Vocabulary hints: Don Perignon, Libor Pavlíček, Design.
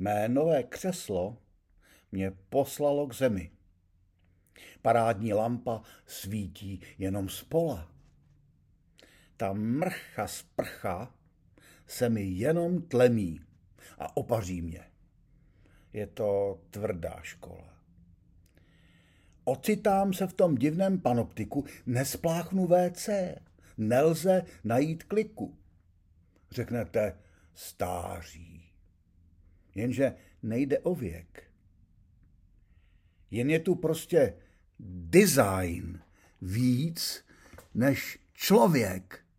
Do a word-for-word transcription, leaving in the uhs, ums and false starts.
Mé nové křeslo mě poslalo k zemi. Parádní lampa svítí jenom z pola. Ta mrcha z prcha se mi jenom tlemí a opaří mě. Je to tvrdá škola. Ocitám se v tom divném panoptiku, nespláchnu vé cé, nelze najít kliku. Řeknete stáří. Jenže nejde o věk. Jen je tu prostě design víc než člověk.